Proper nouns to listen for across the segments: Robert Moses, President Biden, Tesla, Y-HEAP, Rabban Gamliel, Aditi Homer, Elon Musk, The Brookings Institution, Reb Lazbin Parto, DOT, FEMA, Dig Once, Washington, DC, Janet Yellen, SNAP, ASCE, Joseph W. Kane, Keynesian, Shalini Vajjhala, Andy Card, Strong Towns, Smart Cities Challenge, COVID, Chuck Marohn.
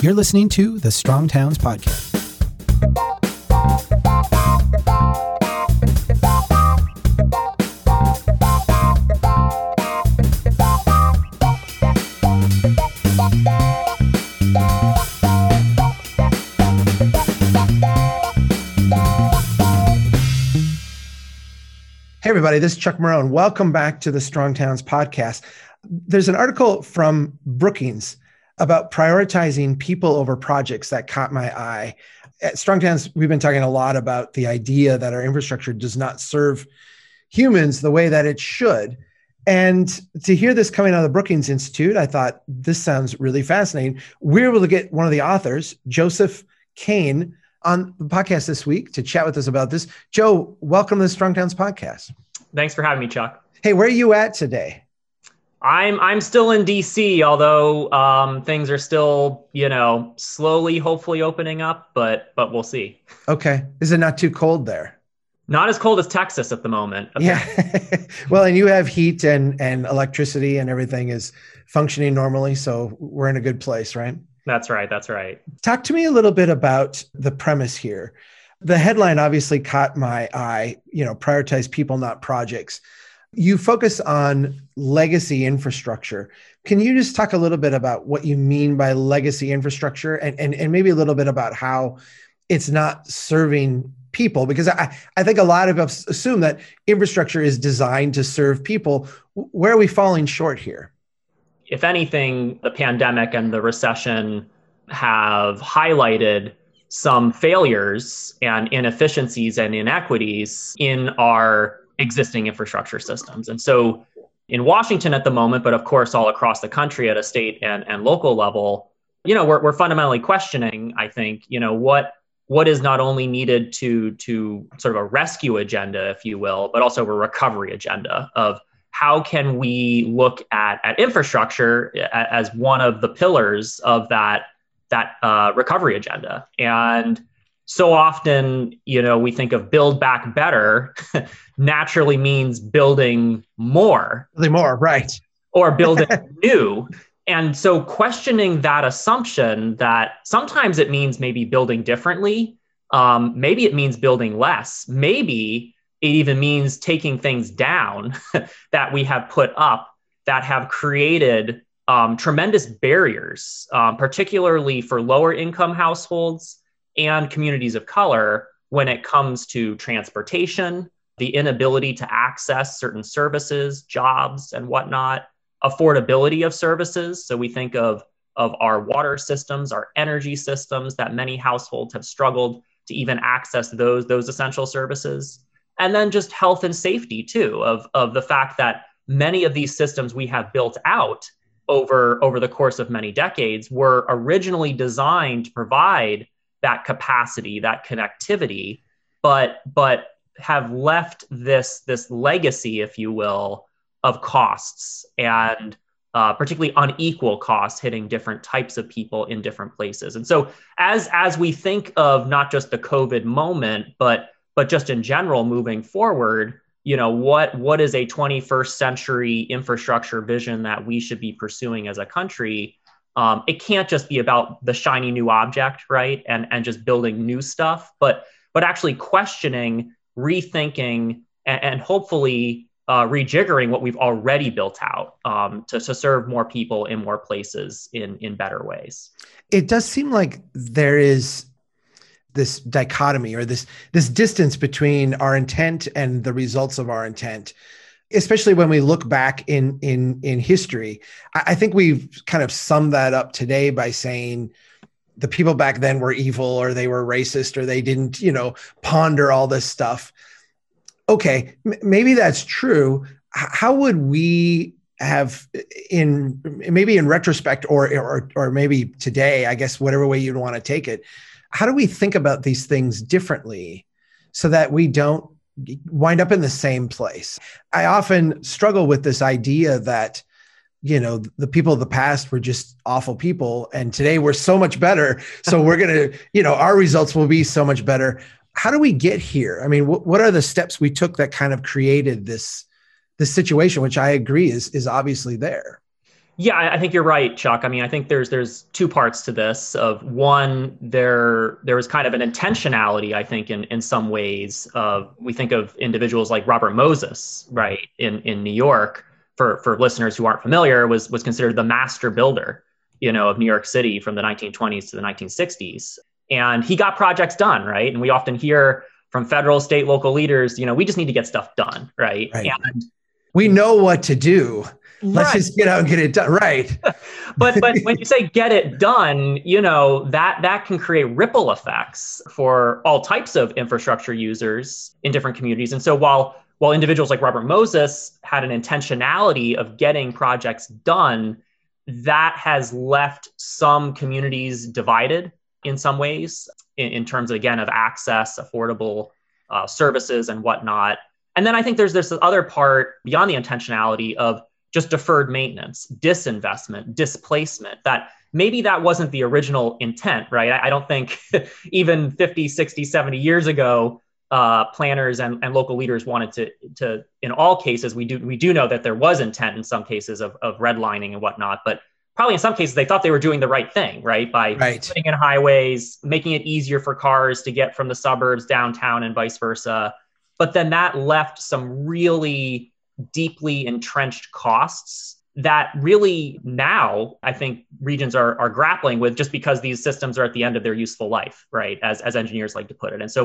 You're listening to the Strong Towns Podcast. Hey everybody, this is Chuck Marohn. Welcome back to the Strong Towns Podcast. There's an article from Brookings about prioritizing people over projects that caught my eye. At Strong Towns, we've been talking a lot about the idea that our infrastructure does not serve humans the way that it should. And to hear this coming out of the Brookings Institute, I thought this sounds really fascinating. We were able to get one of the authors, Joseph Kane, on the podcast this week to chat with us about this. Joe, welcome to the Strong Towns Podcast. Thanks for having me, Chuck. Hey, where are you at today? I'm still in DC, although things are still, slowly, hopefully opening up, but we'll see. Okay. Is it not too cold there? Not as cold as Texas at the moment. Okay. Yeah. Well, and you have heat and electricity and everything is functioning normally. So we're in a good place, right? That's right. That's right. Talk to me a little bit about the premise here. The headline obviously caught my eye, prioritize people, not projects. You focus on legacy infrastructure. Can you just talk a little bit about what you mean by legacy infrastructure and maybe a little bit about how it's not serving people? Because I think a lot of us assume that infrastructure is designed to serve people. Where are we falling short here? If anything, the pandemic and the recession have highlighted some failures and inefficiencies and inequities in our existing infrastructure systems. And so in Washington at the moment, but of course all across the country at a state and local level, we're fundamentally questioning, I think, what is not only needed to sort of a rescue agenda, if you will, but also a recovery agenda of how can we look at infrastructure as one of the pillars of that recovery agenda. And so often, we think of build back better naturally means building more. Building more, right. Or building new. And so questioning that assumption that sometimes it means maybe building differently. Maybe it means building less. Maybe it even means taking things down that we have put up that have created tremendous barriers, particularly for lower income households and communities of color when it comes to transportation, the inability to access certain services, jobs and whatnot, affordability of services. So we think of our water systems, our energy systems, that many households have struggled to even access those essential services. And then just health and safety too, of the fact that many of these systems we have built out over the course of many decades were originally designed to provide that capacity, that connectivity, but have left this legacy, if you will, of costs and particularly unequal costs hitting different types of people in different places. And so as we think of not just the COVID moment, but just in general moving forward, what is a 21st century infrastructure vision that we should be pursuing as a country? It can't just be about the shiny new object, right? And just building new stuff, but actually questioning, rethinking, and hopefully rejiggering what we've already built out to serve more people in more places in better ways. It does seem like there is this dichotomy or this distance between our intent and the results of our intent, especially when we look back in history. I think we've kind of summed that up today by saying the people back then were evil or they were racist or they didn't, ponder all this stuff. Okay, maybe that's true. How would we have in retrospect or maybe today, I guess, whatever way you'd want to take it, how do we think about these things differently so that we don't wind up in the same place? I often struggle with this idea that, the people of the past were just awful people and today we're so much better. So we're going to, our results will be so much better. How do we get here? I mean, what are the steps we took that kind of created this situation, which I agree is obviously there? Yeah, I think you're right, Chuck. I mean, I think there's two parts to this. Of one, there was kind of an intentionality, I think, in some ways. We think of individuals like Robert Moses, right, in New York. For listeners who aren't familiar, was considered the master builder, you know, of New York City from the 1920s to the 1960s. And he got projects done, right? And we often hear from federal, state, local leaders, you know, we just need to get stuff done, right? Right. And we know what to do. Let's just get out and get it done. Right. But when you say get it done, you know, that can create ripple effects for all types of infrastructure users in different communities. And so while individuals like Robert Moses had an intentionality of getting projects done, that has left some communities divided in some ways in terms of, again, of access, affordable services and whatnot. And then I think there's this other part beyond the intentionality of just deferred maintenance, disinvestment, displacement, that maybe that wasn't the original intent, right? I don't think even 50, 60, 70 years ago, planners and local leaders wanted to, in all cases, we do know that there was intent in some cases of redlining and whatnot, but probably in some cases they thought they were doing the right thing, right? By putting in highways, making it easier for cars to get from the suburbs downtown and vice versa. But then that left some really deeply entrenched costs that really now I think regions are grappling with, just because these systems are at the end of their useful life, right? As engineers like to put it. And so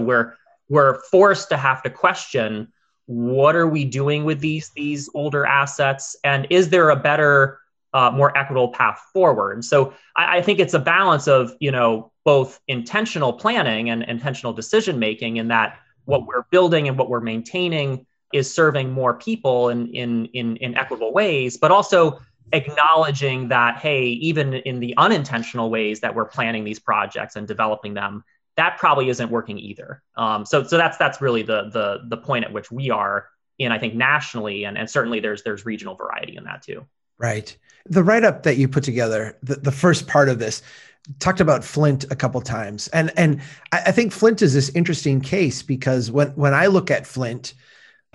we're forced to have to question, what are we doing with these older assets? And is there a better, more equitable path forward? And so I think it's a balance of, you know, both intentional planning and intentional decision-making, in that what we're building and what we're maintaining is serving more people in equitable ways, but also acknowledging that, hey, even in the unintentional ways that we're planning these projects and developing them, that probably isn't working either. So that's really the point at which we are in, I think, nationally, and certainly there's regional variety in that too. Right. The write-up that you put together, the first part of this, talked about Flint a couple times, and I think Flint is this interesting case, because when I look at Flint,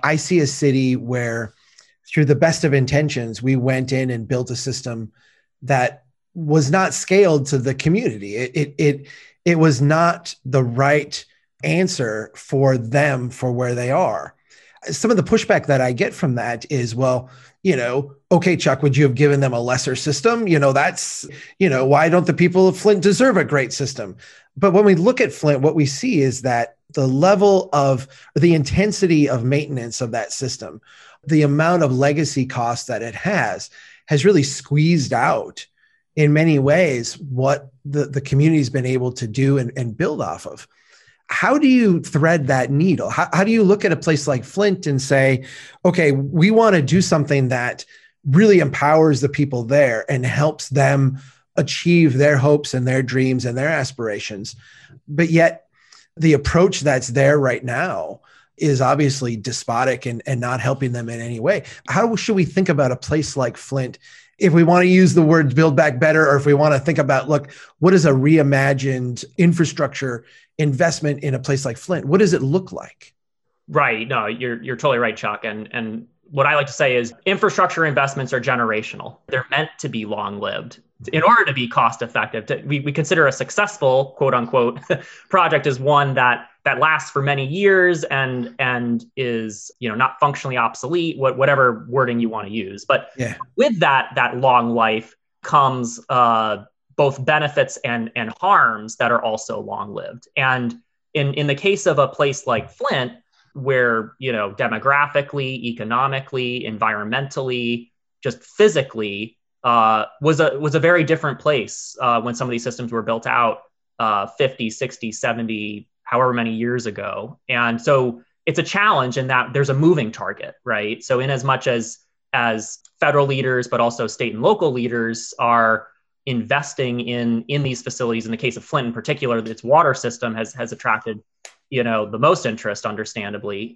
I see a city where, through the best of intentions, we went in and built a system that was not scaled to the community. It was not the right answer for them, for where they are. Some of the pushback that I get from that is, well, you know, okay, Chuck, would you have given them a lesser system? You know, that's, you know, why don't the people of Flint deserve a great system? But when we look at Flint, what we see is that the level of the intensity of maintenance of that system, the amount of legacy costs that it has really squeezed out in many ways what the community's been able to do and build off of. How do you thread that needle? How do you look at a place like Flint and say, okay, we want to do something that really empowers the people there and helps them achieve their hopes and their dreams and their aspirations, but yet the approach that's there right now is obviously despotic and not helping them in any way. How should we think about a place like Flint if we want to use the word build back better, or if we want to think about, look, what is a reimagined infrastructure investment in a place like Flint? What does it look like? Right. No, you're totally right, Chuck. And what I like to say is infrastructure investments are generational. They're meant to be long-lived. In order to be cost-effective, we consider a successful, quote unquote, project as one that lasts for many years and is, you know, not functionally obsolete, whatever wording you want to use. But with that long life comes both benefits and harms that are also long-lived. And in the case of a place like Flint, where, you know, demographically, economically, environmentally, just physically, was a very different place when some of these systems were built out 50, 60, 70, however many years ago. And so it's a challenge in that there's a moving target, right? So in as much as federal leaders, but also state and local leaders are investing in these facilities, in the case of Flint in particular, its water system has attracted, you know, the most interest, understandably.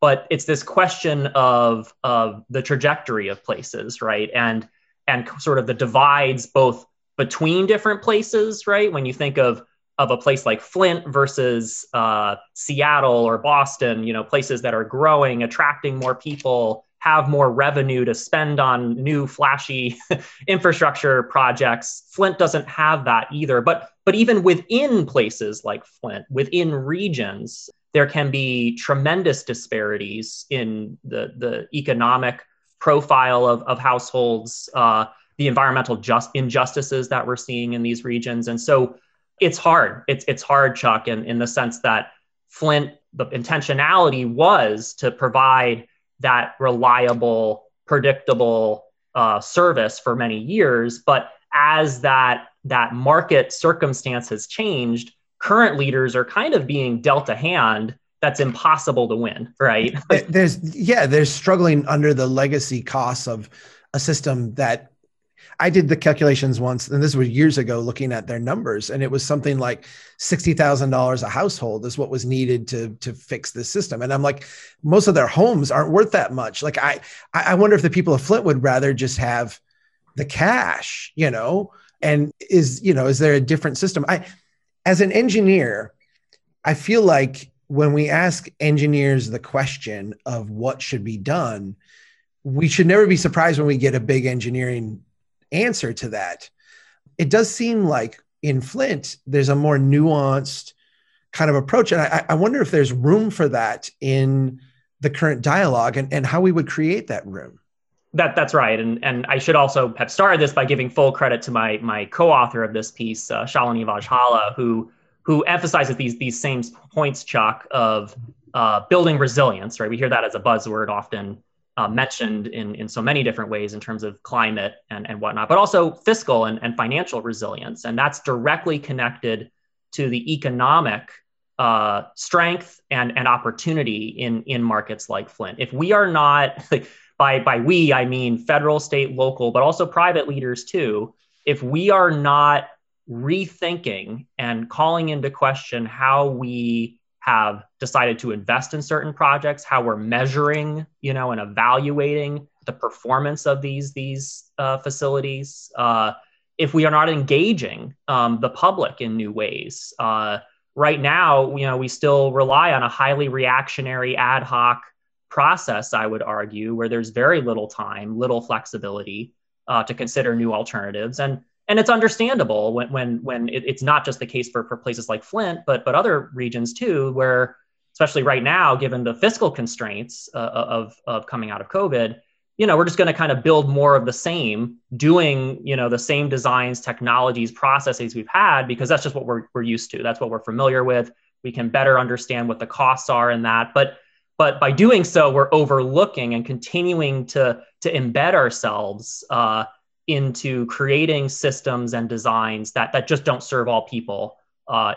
But it's this question of the trajectory of places, right? And sort of the divides both between different places, right? When you think of a place like Flint versus Seattle or Boston, you know, places that are growing, attracting more people, have more revenue to spend on new flashy infrastructure projects. Flint doesn't have that either. But even within places like Flint, within regions, there can be tremendous disparities in the economic profile of households, the environmental injustices that we're seeing in these regions. And so it's hard. It's hard, Chuck, in the sense that Flint, the intentionality was to provide that reliable, predictable service for many years. But as that market circumstance has changed, current leaders are kind of being dealt a hand that's impossible to win, right? They're struggling under the legacy costs of a system that I did the calculations once, and this was years ago, looking at their numbers, and it was something like $60,000 a household is what was needed to fix this system. And I'm like, most of their homes aren't worth that much. Like I wonder if the people of Flint would rather just have the cash, you know, and is there a different system? As an engineer, I feel like when we ask engineers the question of what should be done, we should never be surprised when we get a big engineering answer to that. It does seem like in Flint, there's a more nuanced kind of approach. And I wonder if there's room for that in the current dialogue and how we would create that room. That's right. And I should also have started this by giving full credit to my co-author of this piece, Shalini Vajjhala, who emphasizes these same points, Chuck, of building resilience, right? We hear that as a buzzword often mentioned in so many different ways in terms of climate and whatnot, but also fiscal and financial resilience. And that's directly connected to the economic strength and opportunity in markets like Flint. If we are not... By we, I mean federal, state, local, but also private leaders too. If we are not rethinking and calling into question how we have decided to invest in certain projects, how we're measuring, and evaluating the performance of these facilities, if we are not engaging the public in new ways, right now, we still rely on a highly reactionary, ad hoc process, I would argue, where there's very little time, little flexibility to consider new alternatives, and it's understandable when it's not just the case for places like Flint, but other regions too, where especially right now, given the fiscal constraints of coming out of COVID, we're just going to kind of build more of the same, doing the same designs, technologies, processes we've had, because that's just what we're used to, that's what we're familiar with. We can better understand what the costs are in that, But by doing so, we're overlooking and continuing to embed ourselves into creating systems and designs that just don't serve all people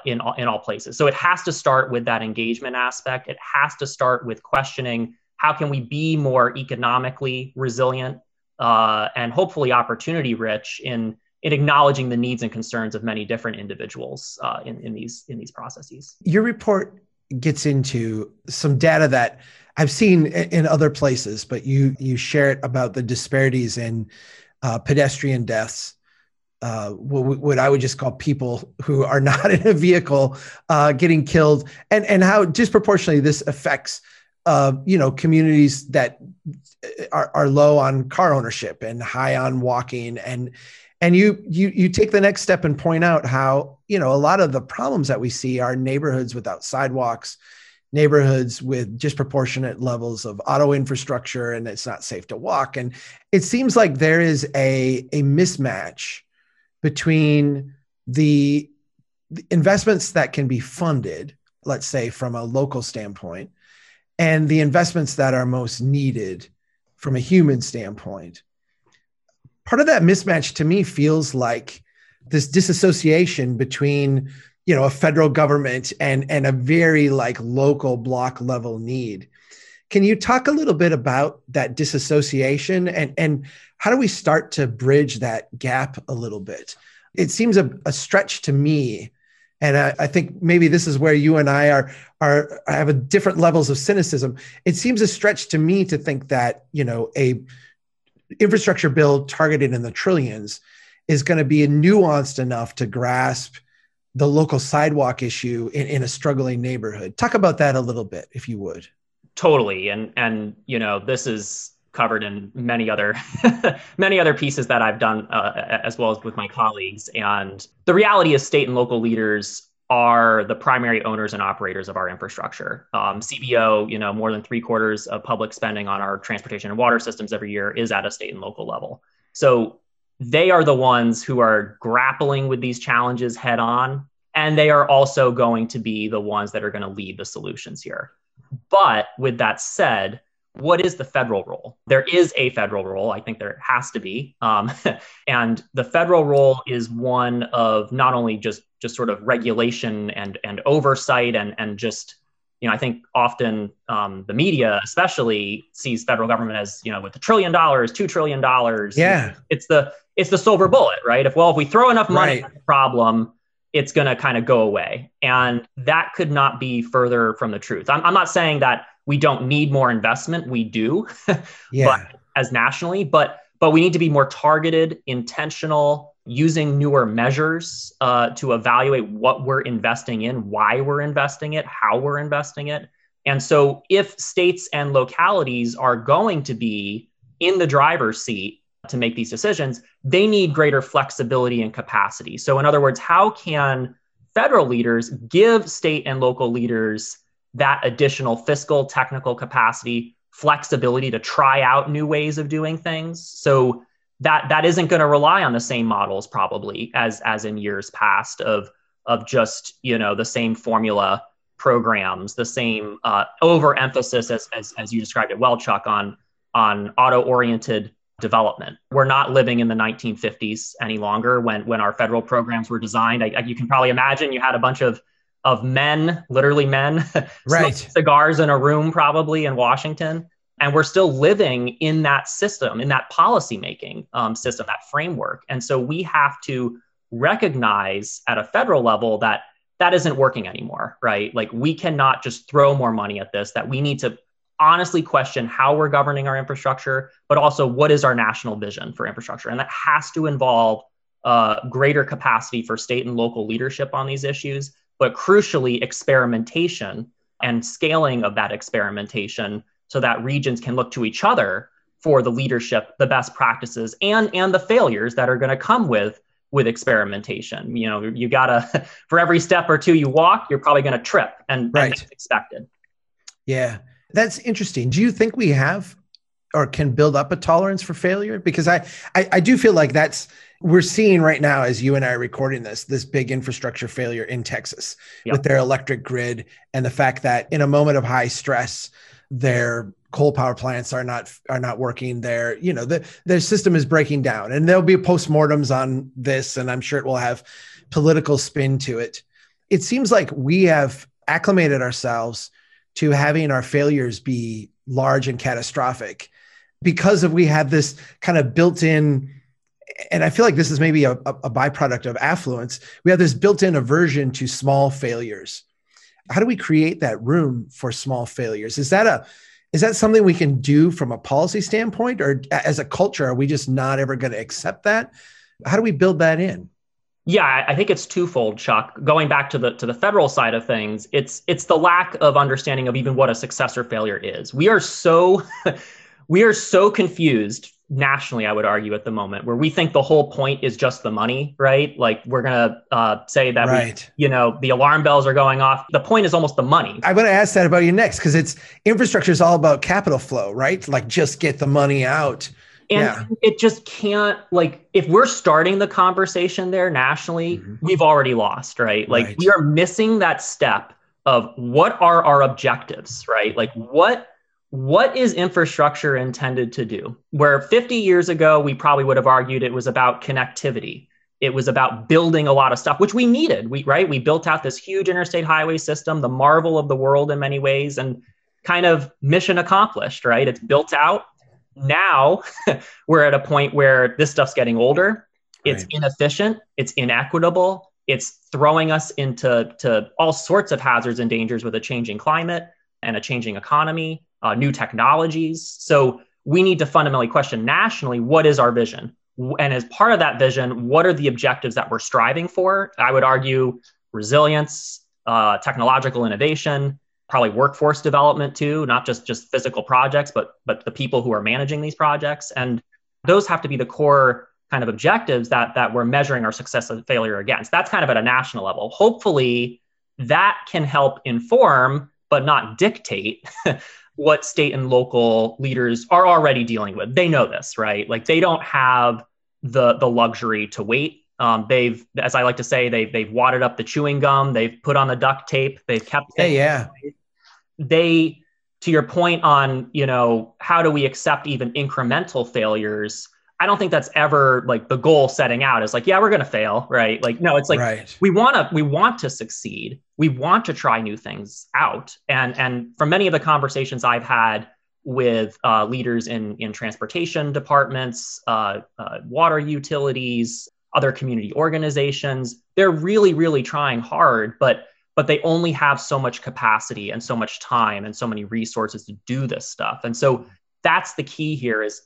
in all places. So it has to start with that engagement aspect. It has to start with questioning, how can we be more economically resilient and hopefully opportunity rich in acknowledging the needs and concerns of many different individuals in these processes. Your report gets into some data that I've seen in other places, but you share it about the disparities in pedestrian deaths, what I would just call people who are not in a vehicle getting killed, and how disproportionately this affects communities that are low on car ownership and high on walking, and you take the next step and point out how, a lot of the problems that we see are neighborhoods without sidewalks, neighborhoods with disproportionate levels of auto infrastructure, and it's not safe to walk. And it seems like there is a mismatch between the investments that can be funded, let's say from a local standpoint, and the investments that are most needed from a human standpoint. Part of that mismatch to me feels like this disassociation between, a federal government and a very local block level need. Can you talk a little bit about that disassociation and how do we start to bridge that gap a little bit? It seems a stretch to me. And I think maybe this is where you and I are have a different levels of cynicism. It seems a stretch to me to think that, a infrastructure bill targeted in the trillions is going to be nuanced enough to grasp the local sidewalk issue in a struggling neighborhood. Talk about that a little bit, if you would. Totally. And this is covered in many other pieces that I've done as well as with my colleagues. And the reality is state and local leaders are the primary owners and operators of our infrastructure. CBO, you know, more than 3/4 of public spending on our transportation and water systems every year is at a state and local level. So they are the ones who are grappling with these challenges head on, and they are also going to be the ones that are going to lead the solutions here. But with that said, what is the federal role? There is a federal role. I think there has to be. And the federal role is one of not only just sort of regulation and oversight and just, you know, I think often the media especially sees federal government as, you know, with $1 trillion, $2 trillion. Yeah. It's the silver bullet, right? If we throw enough money at the problem, it's going to kind of go away. And that could not be further from the truth. I'm not saying that we don't need more investment. We do, but as nationally, but we need to be more targeted, intentional, using newer measures to evaluate what we're investing in, why we're investing it, how we're investing it. And so if states and localities are going to be in the driver's seat to make these decisions, they need greater flexibility and capacity. So in other words, how can federal leaders give state and local leaders that additional fiscal, technical capacity, flexibility to try out new ways of doing things? So that isn't going to rely on the same models probably as in years past of just, you know, the same formula programs, the same overemphasis as you described it well, Chuck, on auto-oriented development. We're not living in the 1950s any longer when our federal programs were designed. You can probably imagine you had a bunch of men, literally men, right, cigars in a room probably in Washington. And we're still living in that system, in that policymaking system, that framework. And so we have to recognize at a federal level that isn't working anymore, right? Like we cannot just throw more money at this, that we need to honestly question how we're governing our infrastructure, but also what is our national vision for infrastructure? And that has to involve greater capacity for state and local leadership on these issues, but crucially experimentation and scaling of that experimentation so that regions can look to each other for the leadership, the best practices, and the failures that are going to come with experimentation. You know, you gotta, for every step or two you walk, you're probably going to trip, and that's expected. Yeah. That's interesting. Do you think we have or can build up a tolerance for failure? Because I do feel like that's, we're seeing right now as you and I are recording this big infrastructure failure in Texas with their electric grid and the fact that in a moment of high stress, their coal power plants are not working. Their, you know, their system is breaking down, and there'll be postmortems on this, and I'm sure it will have political spin to it. It seems like we have acclimated ourselves to having our failures be large and catastrophic because we have this kind of built-in, and I feel like this is maybe a byproduct of affluence, we have this built-in aversion to small failures. How do we create that room for small failures? Is that something we can do from a policy standpoint, or as a culture, are we just not ever going to accept that? How do we build that in? Yeah, I think it's twofold, Chuck. Going back to the federal side of things, it's the lack of understanding of even what a success or failure is. We are so confused nationally, I would argue, at the moment, where we think the whole point is just the money, right? Like we're gonna say that, right, we, you know, the alarm bells are going off. The point is almost the money. I'm gonna ask that about you next, because it's infrastructure is all about capital flow, right? Like just get the money out. And it just can't, like, if we're starting the conversation there nationally, we've already lost, right? Like we are missing that step of what are our objectives, right? Like what is infrastructure intended to do? Where 50 years ago, we probably would have argued it was about connectivity. It was about building a lot of stuff, which we needed, We built out this huge interstate highway system, the marvel of the world in many ways, and kind of mission accomplished, right? It's built out. Now we're at a point where this stuff's getting older, it's inefficient, it's inequitable, it's throwing us into all sorts of hazards and dangers with a changing climate and a changing economy, new technologies. So we need to fundamentally question nationally, what is our vision? And as part of that vision, what are the objectives that we're striving for? I would argue resilience, technological innovation, probably workforce development too, not just physical projects, but the people who are managing these projects. And those have to be the core kind of objectives that we're measuring our success and failure against. That's kind of at a national level. Hopefully that can help inform, but not dictate what state and local leaders are already dealing with. They know this, right? Like they don't have the luxury to wait. They've, as I like to say, they've wadded up the chewing gum, they've put on the duct tape, they've kept it. Yeah. They, to your point on, you know, how do we accept even incremental failures? I don't think that's ever like the goal setting out is like, yeah, we're going to fail, right? Like, no, it's like, right. we want to succeed. We want to try new things out. And from many of the conversations I've had with leaders in transportation departments, water utilities, other community organizations, they're really, really trying hard, but they only have so much capacity and so much time and so many resources to do this stuff. And so that's the key here is,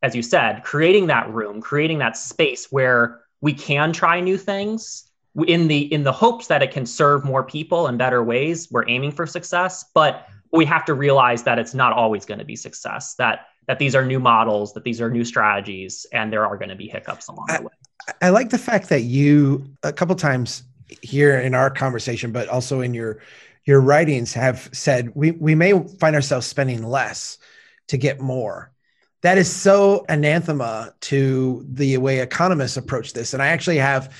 as you said, creating that room, creating that space where we can try new things in the hopes that it can serve more people in better ways. We're aiming for success, but we have to realize that it's not always going to be success, that these are new models, that these are new strategies, and there are going to be hiccups along the way. I like the fact that you, a couple times here in our conversation, but also in your writings, have said, we may find ourselves spending less to get more. That is so anathema to the way economists approach this. And I actually have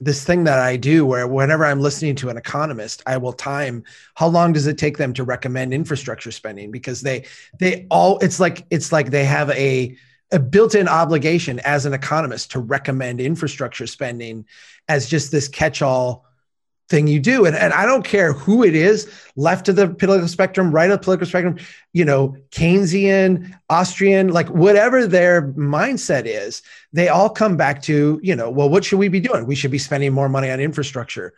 this thing that I do where whenever I'm listening to an economist, I will time how long does it take them to recommend infrastructure spending, because it's like they have a built-in obligation as an economist to recommend infrastructure spending as just this catch-all thing you do. And I don't care who it is, left of the political spectrum, right of the political spectrum, you know, Keynesian, Austrian, like whatever their mindset is, they all come back to, you know, well, what should we be doing? We should be spending more money on infrastructure.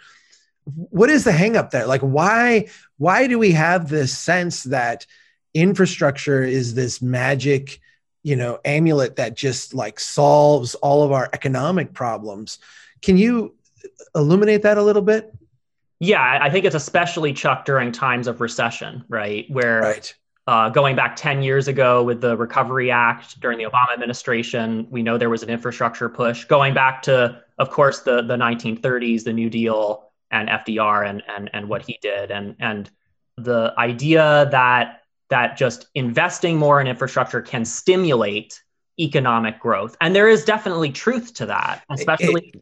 What is the hang up there? Like, why do we have this sense that infrastructure is this magic, you know, amulet that just like solves all of our economic problems? Can you illuminate that a little bit? Yeah, I think it's especially, Chuck, during times of recession, right? Where going back 10 years ago with the Recovery Act during the Obama administration, we know there was an infrastructure push. Going back to, of course, the 1930s, the New Deal and FDR and what he did. And the idea that just investing more in infrastructure can stimulate economic growth. And there is definitely truth to that, especially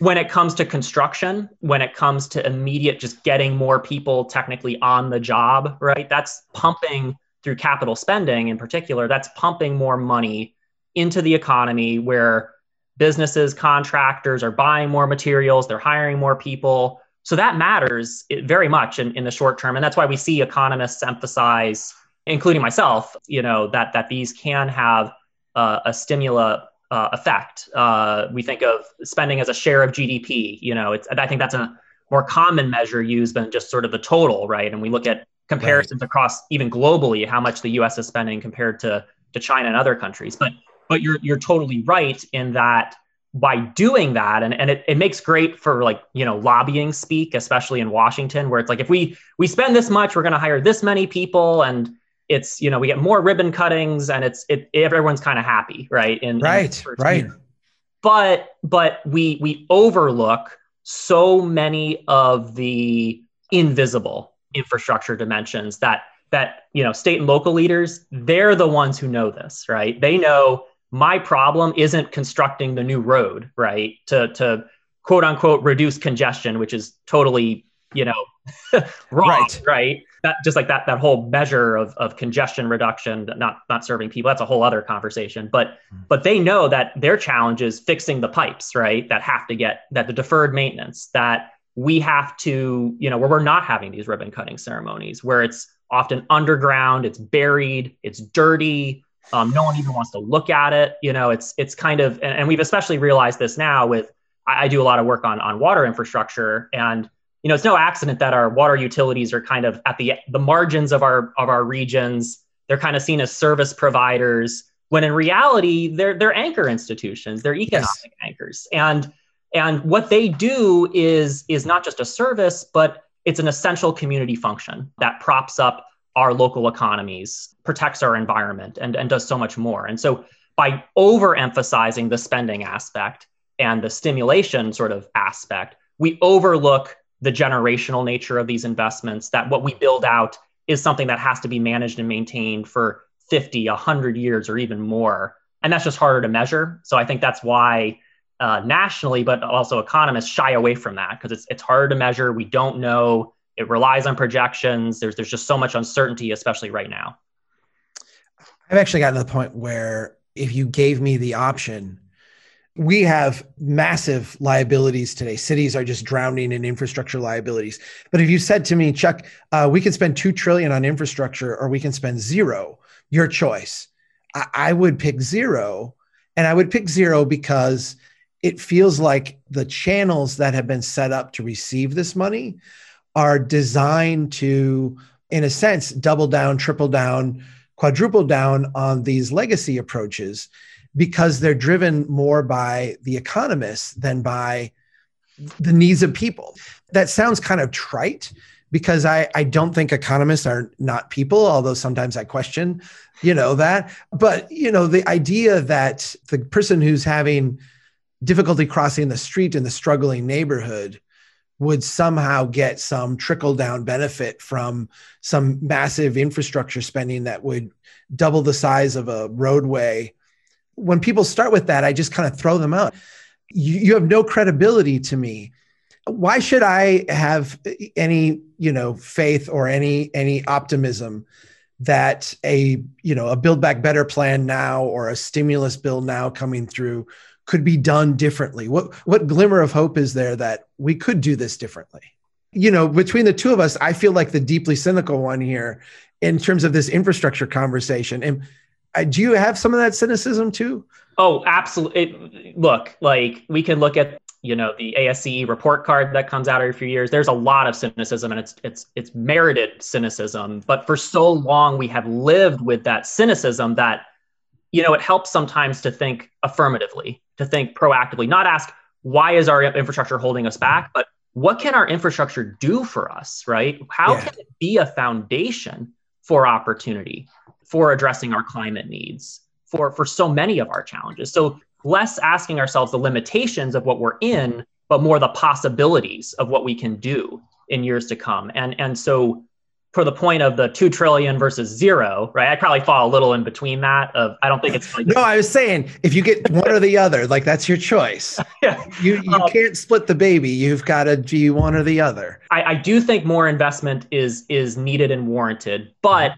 when it comes to construction, when it comes to immediate, just getting more people technically on the job, right? That's pumping through capital spending in particular, that's pumping more money into the economy where businesses, contractors are buying more materials, they're hiring more people. So that matters very much in the short term. And that's why we see economists emphasize, including myself, you know, that these can have a stimula effect. We think of spending as a share of GDP. You know, I think that's a more common measure used than just sort of the total, right? And we look at comparisons across even globally, how much the U.S. is spending compared to China and other countries. But you're totally right in that by doing that, and it makes great for, like, you know, lobbying speak, especially in Washington, where it's like, if we spend this much, we're going to hire this many people, and it's, you know, we get more ribbon cuttings, and everyone's kind of happy, right? Right. But we overlook so many of the invisible infrastructure dimensions that, you know, state and local leaders, they're the ones who know this, right? They know my problem isn't constructing the new road, right? To quote unquote reduce congestion, which is totally, you know, wrong, right? That, just like that whole measure of congestion reduction, not serving people, that's a whole other conversation. But they know that their challenge is fixing the pipes, right? That have to get, that the deferred maintenance, that we have to, you know, where we're not having these ribbon cutting ceremonies, where it's often underground, it's buried, it's dirty, no one even wants to look at it. You know, it's kind of, and we've especially realized this now with, I do a lot of work on water infrastructure, and you know, it's no accident that our water utilities are kind of at the margins of our regions. They're kind of seen as service providers, when in reality, they're anchor institutions. They're economic anchors. And what they do is not just a service, but It's an essential community function that props up our local economies, protects our environment, and does so much more. And so by overemphasizing the spending aspect and the stimulation sort of aspect, we overlook the generational nature of these investments, that what we build out is something that has to be managed and maintained for 50, 100 years or even more. And that's just harder to measure. So I think that's why nationally, but also economists shy away from that, because it's harder to measure. We don't know. It relies on projections. There's just so much uncertainty, especially right now. I've actually gotten to the point where if you gave me the option, we have massive liabilities today. Cities are just drowning in infrastructure liabilities. But if you said to me, Chuck, we can spend $2 trillion on infrastructure or we can spend zero, your choice. I would pick zero. And I would pick zero because it feels like the channels that have been set up to receive this money are designed to, in a sense, double down, triple down, quadruple down on these legacy approaches, because they're driven more by the economists than by the needs of people. That sounds kind of trite, because I don't think economists are not people, although sometimes I question, that. But, the idea that the person who's having difficulty crossing the street in the struggling neighborhood would somehow get some trickle down benefit from some massive infrastructure spending that would double the size of a roadway. When people start with that, I just kind of throw them out. You have no credibility to me. Why should I have any, faith or any optimism that a Build Back Better plan now or a stimulus bill now coming through could be done differently? What glimmer of hope is there that we could do this differently? Between the two of us, I feel like the deeply cynical one here in terms of this infrastructure conversation. And do you have some of that cynicism too? Oh, absolutely. Look, we can look at the ASCE report card that comes out every few years. There's a lot of cynicism, and it's merited cynicism. But for so long, we have lived with that cynicism that, it helps sometimes to think affirmatively, to think proactively, not ask, why is our infrastructure holding us back? But what can our infrastructure do for us, right? How can it be a foundation for opportunity, for addressing our climate needs, for so many of our challenges? So less asking ourselves the limitations of what we're in, but more the possibilities of what we can do in years to come. And so for the point of the 2 trillion versus zero, right? I probably fall a little in between that of, I don't think it's like— No, I was saying, if you get one or the other, like that's your choice. Yeah. You can't split the baby. You've got to do one or the other. I do think more investment is needed and warranted, but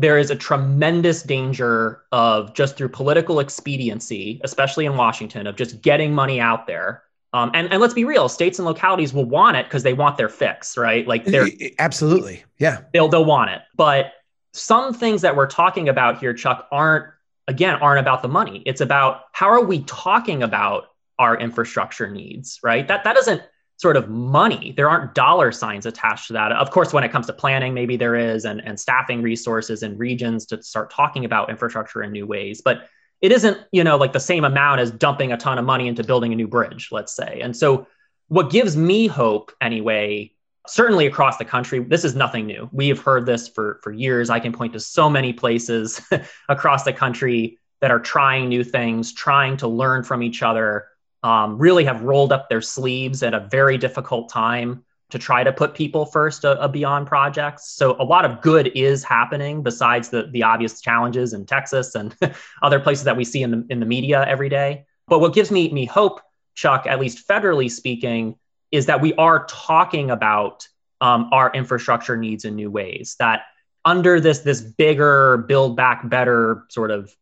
there is a tremendous danger of just through political expediency, especially in Washington, of just getting money out there. And let's be real, states and localities will want it because they want their fix, right? Like they're— Absolutely, yeah. They'll want it. But some things that we're talking about here, Chuck, aren't about the money. It's about how are we talking about our infrastructure needs, right? That doesn't sort of money. There aren't dollar signs attached to that. Of course, when it comes to planning, maybe there is, and staffing resources and regions to start talking about infrastructure in new ways. But it isn't, like the same amount as dumping a ton of money into building a new bridge, let's say. And so what gives me hope anyway, certainly across the country, this is nothing new. We have heard this for years. I can point to so many places across the country that are trying new things, trying to learn from each other, really have rolled up their sleeves at a very difficult time to try to put people first beyond projects. So a lot of good is happening besides the obvious challenges in Texas and other places that we see in the media every day. But what gives me hope, Chuck, at least federally speaking, is that we are talking about our infrastructure needs in new ways, that under this bigger Build Back Better sort of,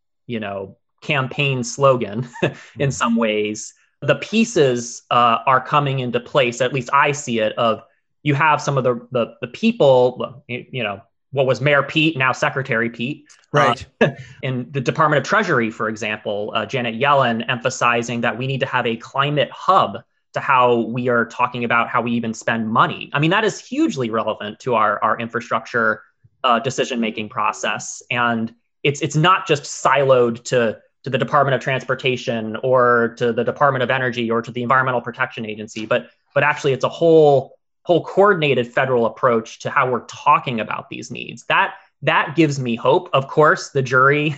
campaign slogan in some ways, the pieces are coming into place, at least I see it, of you have some of the people, what was Mayor Pete, now Secretary Pete. Right. In the Department of Treasury, for example, Janet Yellen emphasizing that we need to have a climate hub to how we are talking about how we even spend money. I mean, that is hugely relevant to our infrastructure decision-making process. And it's not just siloed to the Department of Transportation or to the Department of Energy or to the Environmental Protection Agency, but actually it's a whole whole coordinated federal approach to how we're talking about these needs. That gives me hope. Of course, the jury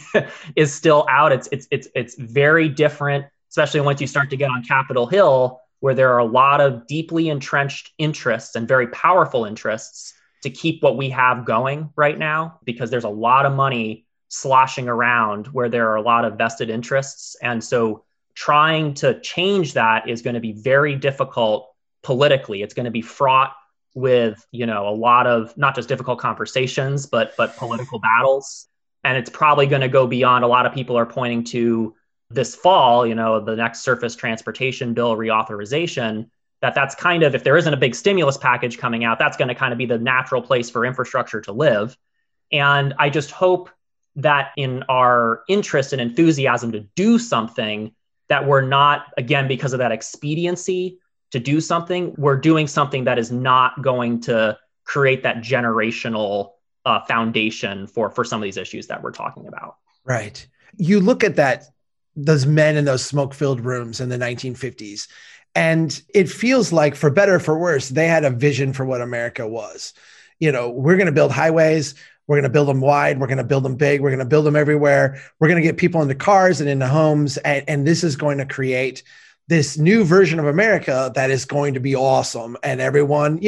is still out. It's very different, especially once you start to get on Capitol Hill, where there are a lot of deeply entrenched interests and very powerful interests to keep what we have going right now, because there's a lot of money sloshing around where there are a lot of vested interests. And so trying to change that is going to be very difficult politically. It's going to be fraught with, a lot of not just difficult conversations, but political battles. And it's probably going to go beyond. A lot of people are pointing to this fall, the next surface transportation bill reauthorization, that's kind of, if there isn't a big stimulus package coming out, that's going to kind of be the natural place for infrastructure to live. And I just hope that in our interest and enthusiasm to do something, that we're not, again, because of that expediency to do something, we're doing something that is not going to create that generational foundation for some of these issues that we're talking about. Right. You look at that, those men in those smoke-filled rooms in the 1950s, and it feels like, for better or for worse, they had a vision for what America was. We're going to build highways. We're going to build them wide. We're going to build them big. We're going to build them everywhere. We're going to get people into cars and into homes. And this is going to create this new version of America that is going to be awesome. And everyone,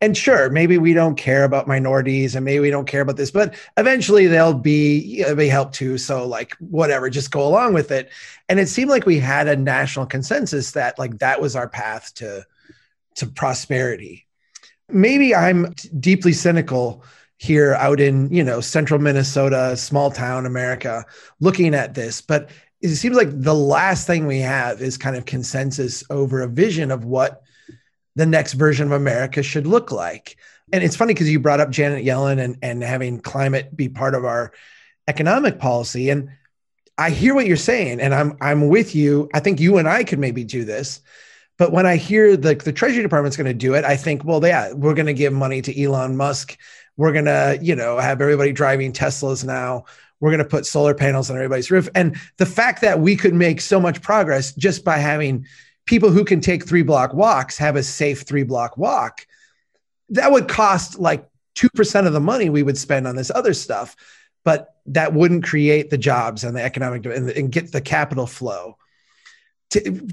and sure, maybe we don't care about minorities and maybe we don't care about this, but eventually they'll be helped too. So whatever, just go along with it. And it seemed like we had a national consensus that that was our path to prosperity. Maybe I'm deeply cynical here out in, central Minnesota, small town America, looking at this. But it seems like the last thing we have is kind of consensus over a vision of what the next version of America should look like. And it's funny because you brought up Janet Yellen and having climate be part of our economic policy. And I hear what you're saying, and I'm with you. I think you and I could maybe do this. But when I hear the Treasury Department's going to do it, I think, well, yeah, we're going to give money to Elon Musk. We're going to, have everybody driving Teslas now. We're going to put solar panels on everybody's roof. And the fact that we could make so much progress just by having people who can take 3-block walks have a safe 3-block walk, that would cost 2% of the money we would spend on this other stuff. But that wouldn't create the jobs and the economic and get the capital flow.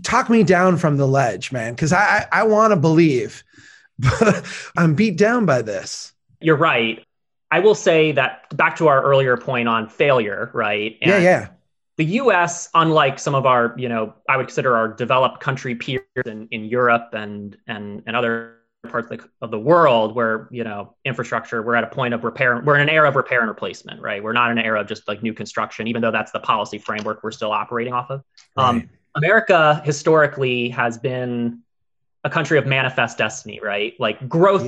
Talk me down from the ledge, man, because I want to believe, but I'm beat down by this. You're right. I will say that back to our earlier point on failure, right? And yeah. The U.S., unlike some of our, I would consider our developed country peers in Europe and other parts of the world where, infrastructure, we're at a point of repair. We're in an era of repair and replacement, right? We're not in an era of just new construction, even though that's the policy framework we're still operating off of. Right. America historically has been a country of manifest destiny, right? Growth,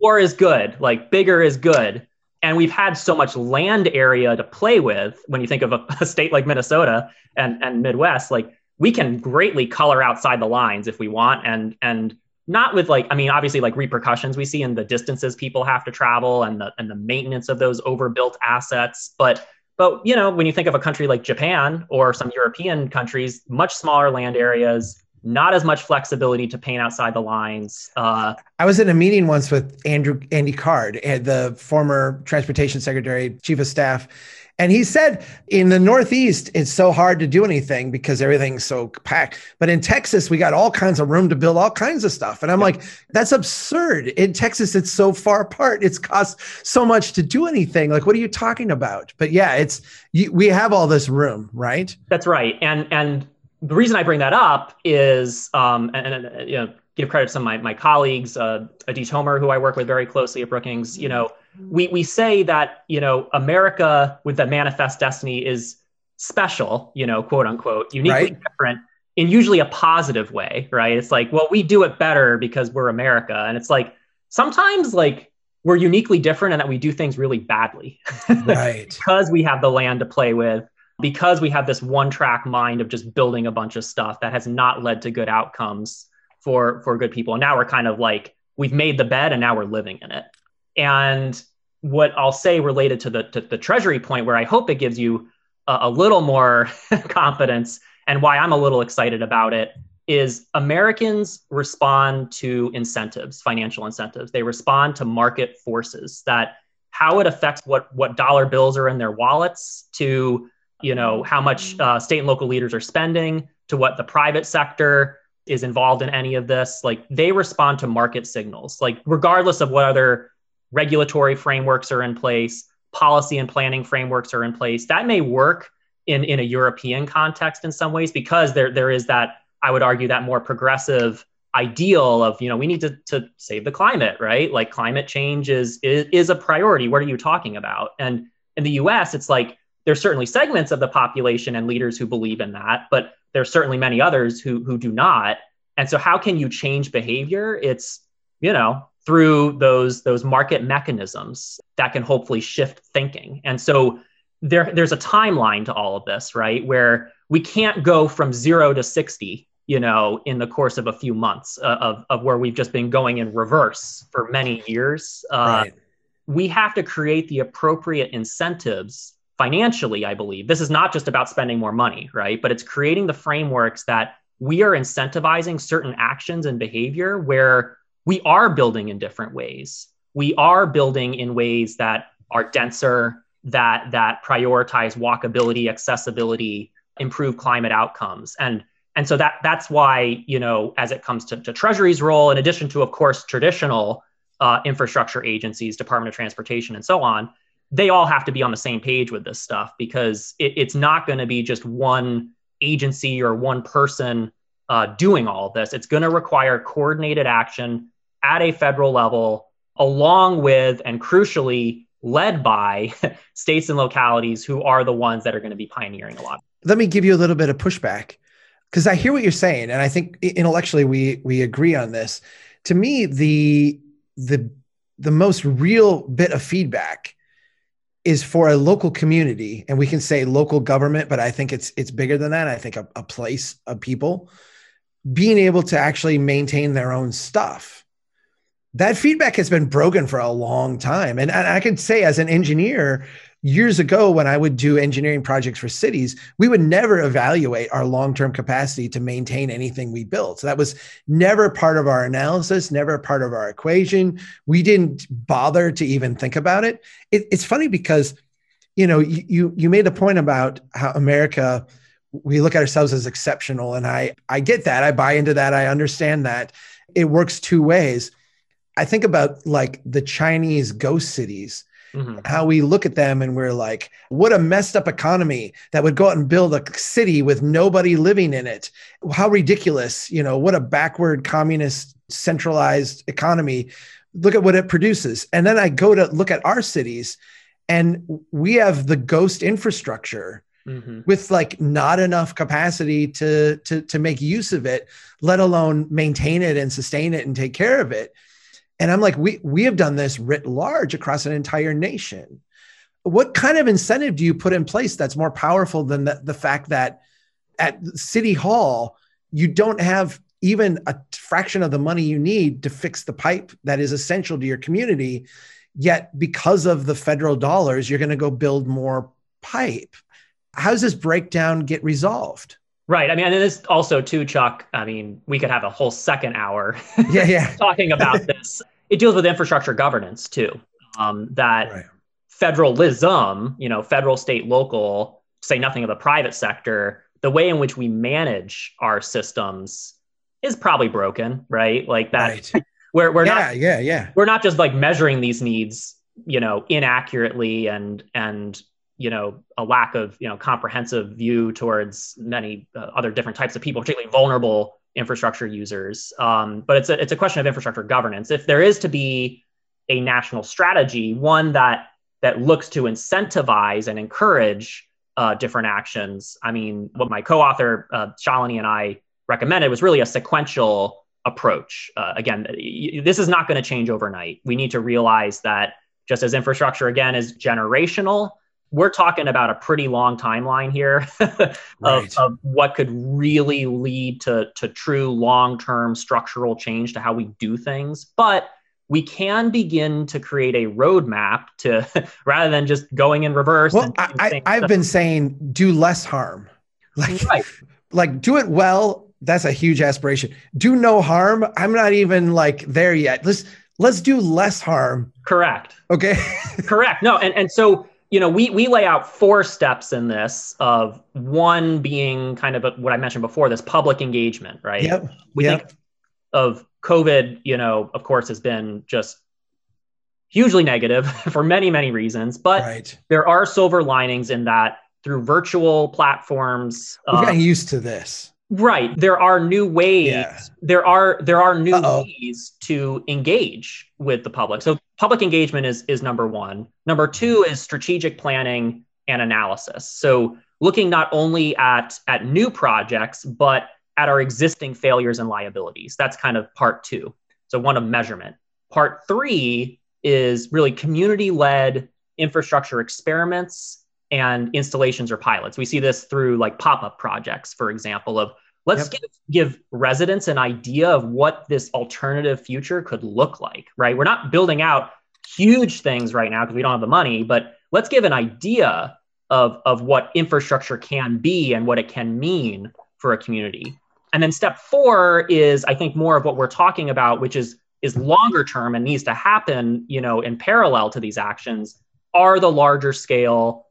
more is good, bigger is good. And we've had so much land area to play with. When you think of a state like Minnesota and Midwest, we can greatly color outside the lines if we want. And not with obviously repercussions we see in the distances people have to travel and the maintenance of those overbuilt assets. But when you think of a country like Japan or some European countries, much smaller land areas, not as much flexibility to paint outside the lines. I was in a meeting once with Andy Card, the former transportation secretary, chief of staff. And he said in the Northeast, it's so hard to do anything because everything's so packed. But in Texas, we got all kinds of room to build all kinds of stuff. And I'm like, that's absurd. In Texas, it's so far apart. It's cost so much to do anything. What are you talking about? But yeah, we have all this room, right? That's right. And the reason I bring that up is, give credit to some of my colleagues, Aditi Homer, who I work with very closely at Brookings. We say that, America with the manifest destiny is special, quote unquote, uniquely different in usually a positive way, right? It's well, we do it better because we're America. And it's sometimes we're uniquely different and that we do things really badly, right? Because we have the land to play with, because we have this one track mind of just building a bunch of stuff that has not led to good outcomes for good people. And now we're kind of we've made the bed and now we're living in it. And what I'll say related to the Treasury point, where I hope it gives you a little more confidence and why I'm a little excited about it, is Americans respond to incentives, financial incentives. They respond to market forces, that how it affects what dollar bills are in their wallets, to, you know, how much state and local leaders are spending, to what the private sector is involved in any of this. Like, they respond to market signals, like regardless of what other regulatory frameworks are in place, policy and planning frameworks are in place. That may work in a European context in some ways, because there is that, I would argue, that more progressive ideal of, you know, we need to save the climate, right? Like, climate change is a priority. What are you talking about? And in the US, it's like, there's certainly segments of the population and leaders who believe in that, but there's certainly many others who do not. And so how can you change behavior? It's, you know, through those market mechanisms that can hopefully shift thinking. And so there's a timeline to all of this, right? Where we can't go from 0 to 60, you know, in the course of a few months of where we've just been going in reverse for many years. Right. We have to create the appropriate incentives financially, I believe. This is not just about spending more money, right? But it's creating the frameworks that we are incentivizing certain actions and behavior where we are building in different ways. We are building in ways that are denser, that prioritize walkability, accessibility, improve climate outcomes. And so that's why, you know, as it comes to Treasury's role, in addition to, of course, traditional infrastructure agencies, Department of Transportation, and so on, they all have to be on the same page with this stuff, because it's not going to be just one agency or one person doing all this. It's going to require coordinated action at a federal level, along with, and crucially, led by states and localities, who are the ones that are going to be pioneering a lot. Let me give you a little bit of pushback, because I hear what you're saying, and I think intellectually we agree on this. To me, the most real bit of feedback is for a local community, and we can say local government, but I think it's bigger than that. I think a place of people being able to actually maintain their own stuff. That feedback has been broken for a long time. And I could say, as an engineer, years ago, when I would do engineering projects for cities, we would never evaluate our long-term capacity to maintain anything we built. So that was never part of our analysis, never part of our equation. We didn't bother to even think about it. It's funny because, you know, you made a point about how America, we look at ourselves as exceptional. And I get that. I buy into that. I understand that. It works two ways. I think about, like, the Chinese ghost cities, mm-hmm. how we look at them and we're like, what a messed up economy that would go out and build a city with nobody living in it. How ridiculous, you know, what a backward communist centralized economy. Look at what it produces. And then I go to look at our cities, and we have the ghost infrastructure mm-hmm. with, like, not enough capacity to make use of it, let alone maintain it and sustain it and take care of it. And I'm like, we have done this writ large across an entire nation. What kind of incentive do you put in place that's more powerful than the fact that at City Hall, you don't have even a fraction of the money you need to fix the pipe that is essential to your community, yet because of the federal dollars, you're going to go build more pipe? How does this breakdown get resolved? Right. I mean, and this also too, Chuck, I mean, we could have a whole second hour talking about this. It deals with infrastructure governance too, that right. federalism, you know, federal, state, local, say nothing of the private sector, the way in which we manage our systems is probably broken, right? Like that, right. We're not just, like, measuring these needs, you know, inaccurately and you know, a lack of, you know, comprehensive view towards many other different types of people, particularly vulnerable infrastructure users. But it's a question of infrastructure governance. If there is to be a national strategy, one that looks to incentivize and encourage different actions. I mean, what my co-author Shalini and I recommended was really a sequential approach. Again, this is not going to change overnight. We need to realize that just as infrastructure, again, is generational, we're talking about a pretty long timeline here of what could really lead to true long-term structural change to how we do things. But we can begin to create a roadmap to, rather than just going in reverse. Well, I've been saying do less harm. Like do it well That's a huge aspiration. Do no harm. I'm not even like there yet. Let's do less harm. Correct. Okay. Correct. No. And so, you know, we lay out 4 steps in this, of one being kind of what I mentioned before, this public engagement, right? Yep. We think of COVID, you know, of course, has been just hugely negative for many, many reasons, but there are silver linings in that through virtual platforms. We're getting used to this. Right. There are new ways. Yeah. There are new ways to engage with the public. So public engagement is number one. Number two is strategic planning and analysis. So looking not only at new projects, but at our existing failures and liabilities. That's kind of part 2. So one of measurement. Part 3 is really community-led infrastructure experiments and installations or pilots. We see this through like pop-up projects, for example, of let's give residents an idea of what this alternative future could look like, right? We're not building out huge things right now because we don't have the money, but let's give an idea of what infrastructure can be and what it can mean for a community. And then step 4 is, I think, more of what we're talking about, which is longer term and needs to happen, you know, in parallel to these actions, are the larger scale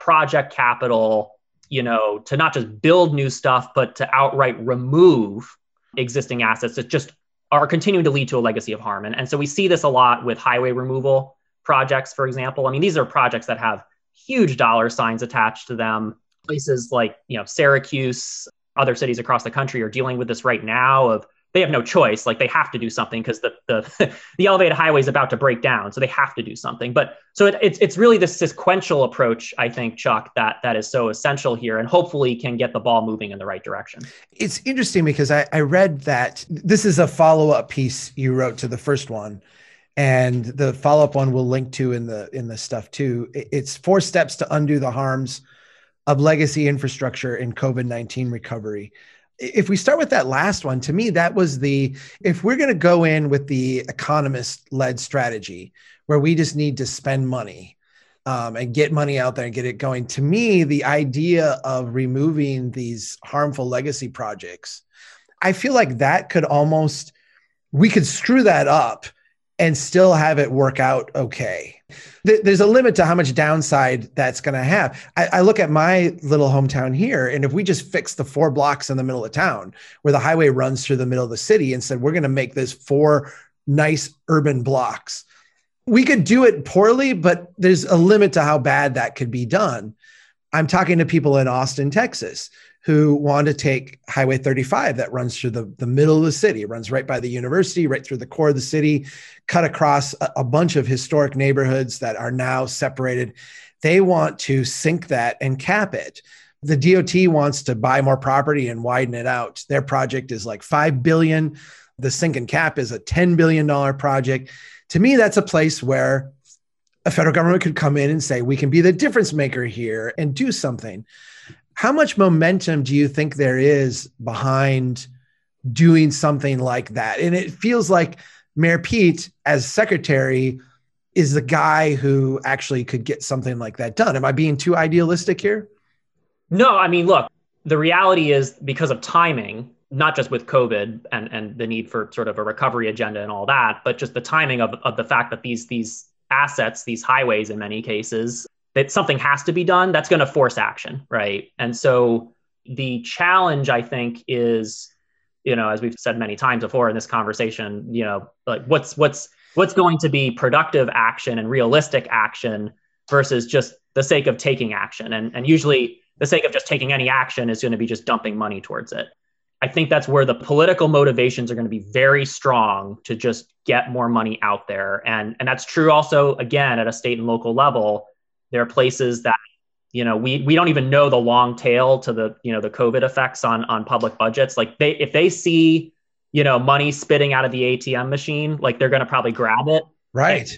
project capital, you know, to not just build new stuff, but to outright remove existing assets that just are continuing to lead to a legacy of harm. And so we see this a lot with highway removal projects, for example. I mean, these are projects that have huge dollar signs attached to them. Places like, you know, Syracuse, other cities across the country are dealing with this right now of they have no choice. Like they have to do something because the elevated highway is about to break down. So they have to do something. But so it's really this sequential approach, I think, Chuck, that is so essential here and hopefully can get the ball moving in the right direction. It's interesting because I read that this is a follow-up piece you wrote to the first one. And the follow-up one we'll link to in the stuff too. It's 4 steps to undo the harms of legacy infrastructure in COVID-19 recovery. If we start with that last one, to me, that was if we're going to go in with the economist-led strategy where we just need to spend money and get money out there and get it going, to me, the idea of removing these harmful legacy projects, I feel like that could almost, we could screw that up and still have it work out okay. There's a limit to how much downside that's going to have. I look at my little hometown here, and if we just fix the 4 blocks in the middle of town where the highway runs through the middle of the city and said, we're going to make this 4 nice urban blocks, we could do it poorly, but there's a limit to how bad that could be done. I'm talking to people in Austin, Texas, who want to take Highway 35 that runs through the middle of the city, runs right by the university, right through the core of the city, cut across a bunch of historic neighborhoods that are now separated. They want to sink that and cap it. The DOT wants to buy more property and widen it out. Their project is like $5 billion. The sink and cap is a $10 billion project. To me, that's a place where a federal government could come in and say, we can be the difference maker here and do something. How much momentum do you think there is behind doing something like that? And it feels like Mayor Pete, as secretary, is the guy who actually could get something like that done. Am I being too idealistic here? No, I mean, look, the reality is because of timing, not just with COVID and the need for sort of a recovery agenda and all that, but just the timing of the fact that these assets, these highways in many cases, that something has to be done, that's going to force action, right? And so the challenge, I think, is, you know, as we've said many times before in this conversation, you know, like what's going to be productive action and realistic action versus just the sake of taking action. And usually the sake of just taking any action is going to be just dumping money towards it. I think that's where the political motivations are going to be very strong to just get more money out there. And that's true also, again, at a state and local level. There are places that, you know, we don't even know the long tail to the, you know, the COVID effects on public budgets. Like if they see, you know, money spitting out of the ATM machine, like they're going to probably grab it. Right.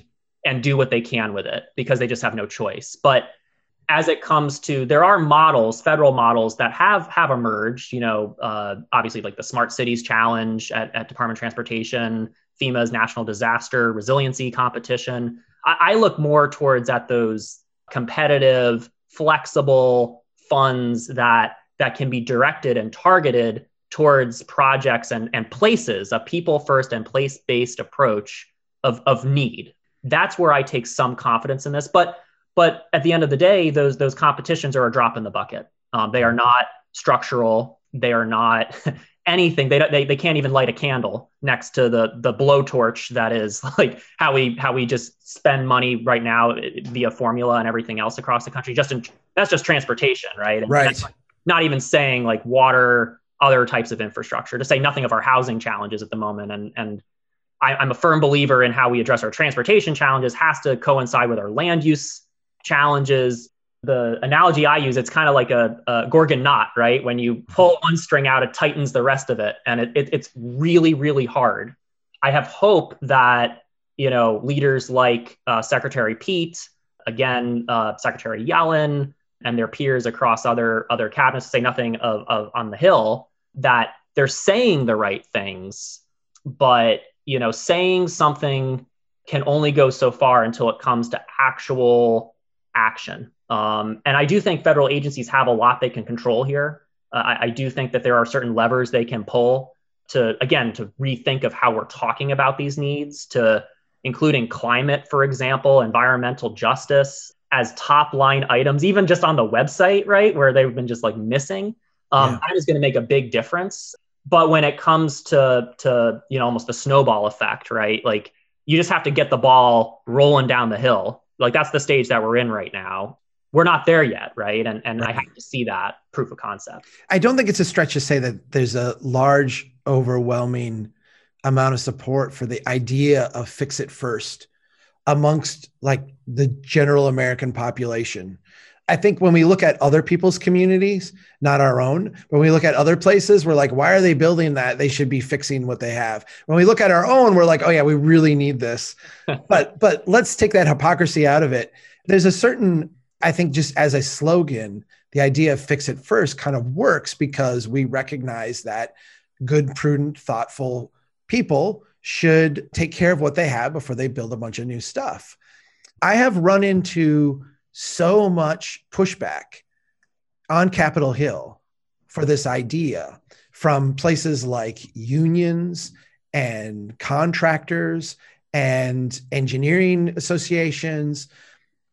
And do what they can with it because they just have no choice. But as it comes to, there are models, federal models that have emerged, you know, obviously like the Smart Cities Challenge at Department of Transportation, FEMA's National Disaster Resiliency Competition. I look more towards at those competitive, flexible funds that can be directed and targeted towards projects and places, a people first and place-based approach of need. That's where I take some confidence in this. But at the end of the day, those competitions are a drop in the bucket. They are not structural. They are not anything. They can't even light a candle next to the blowtorch that is like how we just spend money right now via formula and everything else across the country. That's just transportation, right? And right. That's not even saying like water, other types of infrastructure, to say nothing of our housing challenges at the moment. And I'm a firm believer in how we address our transportation challenges has to coincide with our land use challenges. The analogy I use, it's kind of like a Gorgon knot, right? When you pull one string out, it tightens the rest of it. And it's really, really hard. I have hope that, leaders like Secretary Pete, again, Secretary Yellen, and their peers across other cabinets, to say nothing of on the Hill, that they're saying the right things, but, saying something can only go so far until it comes to actual action. And I do think federal agencies have a lot they can control here. I do think that there are certain levers they can pull to rethink of how we're talking about these needs, to including climate, for example, environmental justice as top line items, even just on the website, right, where they've been just like missing. That is going to make a big difference. But when it comes to almost the snowball effect, right, like you just have to get the ball rolling down the hill. Like that's the stage that we're in right now. We're not there yet, right? And right. I have to see that proof of concept. I don't think it's a stretch to say that there's a large, overwhelming amount of support for the idea of fix it first amongst like the general American population. I think when we look at other people's communities, not our own, but when we look at other places, we're like, why are they building that? They should be fixing what they have. When we look at our own, we're like, oh yeah, we really need this. But let's take that hypocrisy out of it. There's a certain, I think just as a slogan, the idea of fix it first kind of works because we recognize that good, prudent, thoughtful people should take care of what they have before they build a bunch of new stuff. I have run into so much pushback on Capitol Hill for this idea from places like unions and contractors and engineering associations.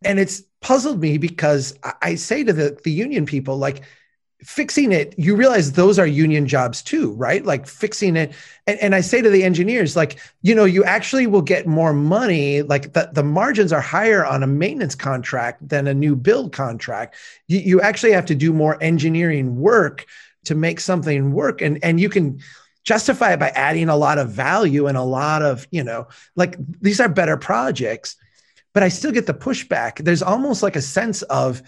And it's puzzled me because I say to the union people, like, fixing it, you realize those are union jobs too, right? Like fixing it. And I say to the engineers, like, you actually will get more money. Like the margins are higher on a maintenance contract than a new build contract. You actually have to do more engineering work to make something work. And you can justify it by adding a lot of value and a lot of, like these are better projects. But I still get the pushback. There's almost like a sense of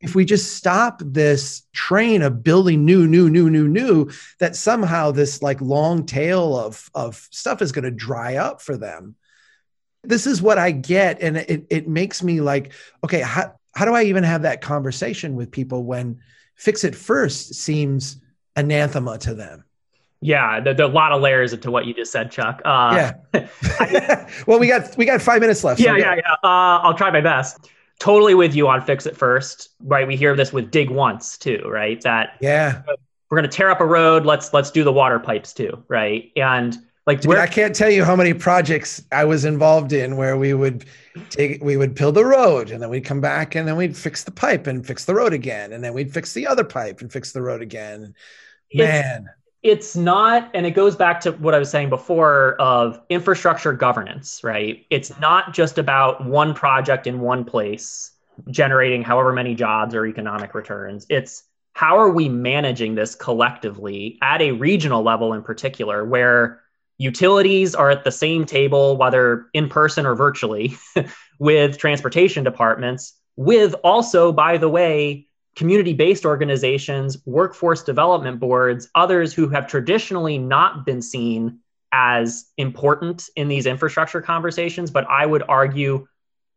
if we just stop this train of building new, that somehow this like long tail of stuff is going to dry up for them. This is what I get. And it makes me like, okay, how do I even have that conversation with people when fix it first seems anathema to them? Yeah, there are a lot of layers into what you just said, Chuck. Well, we got 5 minutes left. So yeah. I'll try my best. Totally with you on fix it first, right? We hear this with dig once too, right? That we're gonna tear up a road. Let's do the water pipes too, right? And like, dude, I can't tell you how many projects I was involved in where we would build the road and then we'd come back and then we'd fix the pipe and fix the road again and then we'd fix the other pipe and fix the road again. Man. It's not, and it goes back to what I was saying before of infrastructure governance, right? It's not just about one project in one place generating however many jobs or economic returns. It's how are we managing this collectively at a regional level in particular, where utilities are at the same table, whether in person or virtually, with transportation departments, with also, by the way, community-based organizations, workforce development boards, others who have traditionally not been seen as important in these infrastructure conversations, but I would argue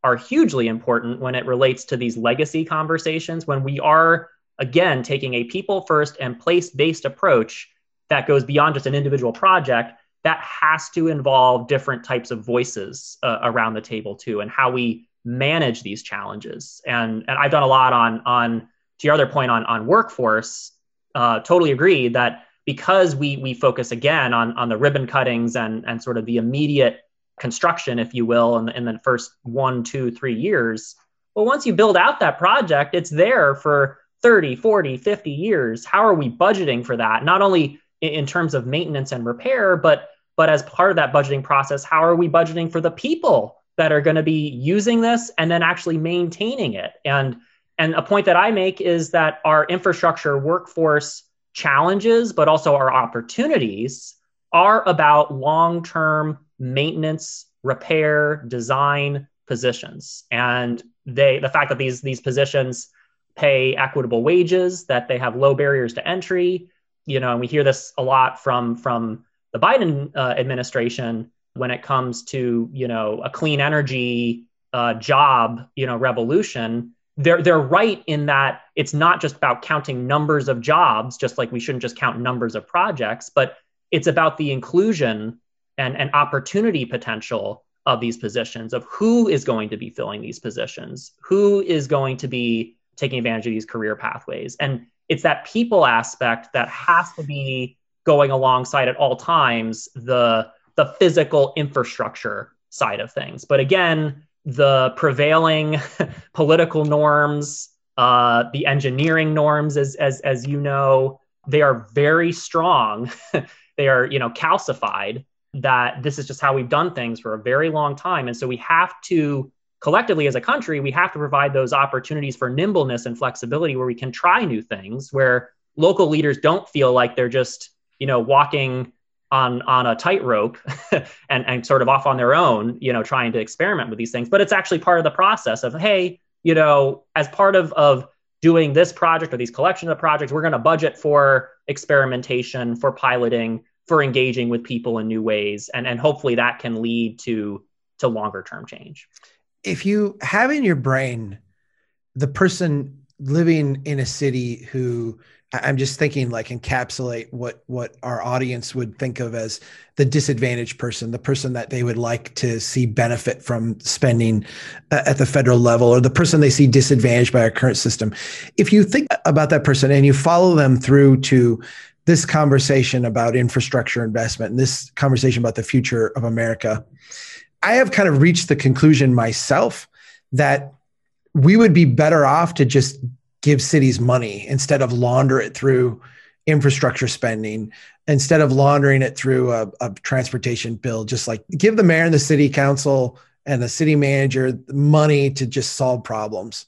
are hugely important when it relates to these legacy conversations, when we are, again, taking a people-first and place-based approach that goes beyond just an individual project, that has to involve different types of voices around the table too, and how we manage these challenges. And I've done a lot on to your other point on workforce, totally agree that because we focus again on the ribbon cuttings and sort of the immediate construction, if you will, in the first 1, 2, 3 years. Well, once you build out that project, it's there for 30, 40, 50 years. How are we budgeting for that? Not only in terms of maintenance and repair, but as part of that budgeting process, how are we budgeting for the people that are going to be using this and then actually maintaining it? And a point that I make is that our infrastructure workforce challenges, but also our opportunities, are about long-term maintenance, repair, design positions. And the fact that these positions pay equitable wages, that they have low barriers to entry, you know, and we hear this a lot from the Biden administration when it comes to, you know, a clean energy job, you know, revolution. They're right in that it's not just about counting numbers of jobs, just like we shouldn't just count numbers of projects, but it's about the inclusion and opportunity potential of these positions, of who is going to be filling these positions, who is going to be taking advantage of these career pathways. And it's that people aspect that has to be going alongside at all times the physical infrastructure side of things. But again, the prevailing political norms, the engineering norms, as you know, they are very strong. They are, you know, calcified, that this is just how we've done things for a very long time. And so we have to collectively as a country, we have to provide those opportunities for nimbleness and flexibility where we can try new things, where local leaders don't feel like they're just, you know, walking on a tightrope and sort of off on their own, you know, trying to experiment with these things. But it's actually part of the process of, hey, you know, as part of doing this project or these collection of projects, we're going to budget for experimentation, for piloting, for engaging with people in new ways. And hopefully that can lead to longer term change. If you have in your brain the person living in a city who, I'm just thinking, like, encapsulate what our audience would think of as the disadvantaged person, the person that they would like to see benefit from spending at the federal level, or the person they see disadvantaged by our current system. If you think about that person and you follow them through to this conversation about infrastructure investment and this conversation about the future of America, I have kind of reached the conclusion myself that we would be better off to just give cities money instead of launder it through infrastructure spending, instead of laundering it through a transportation bill. Just like give the mayor and the city council and the city manager money to just solve problems.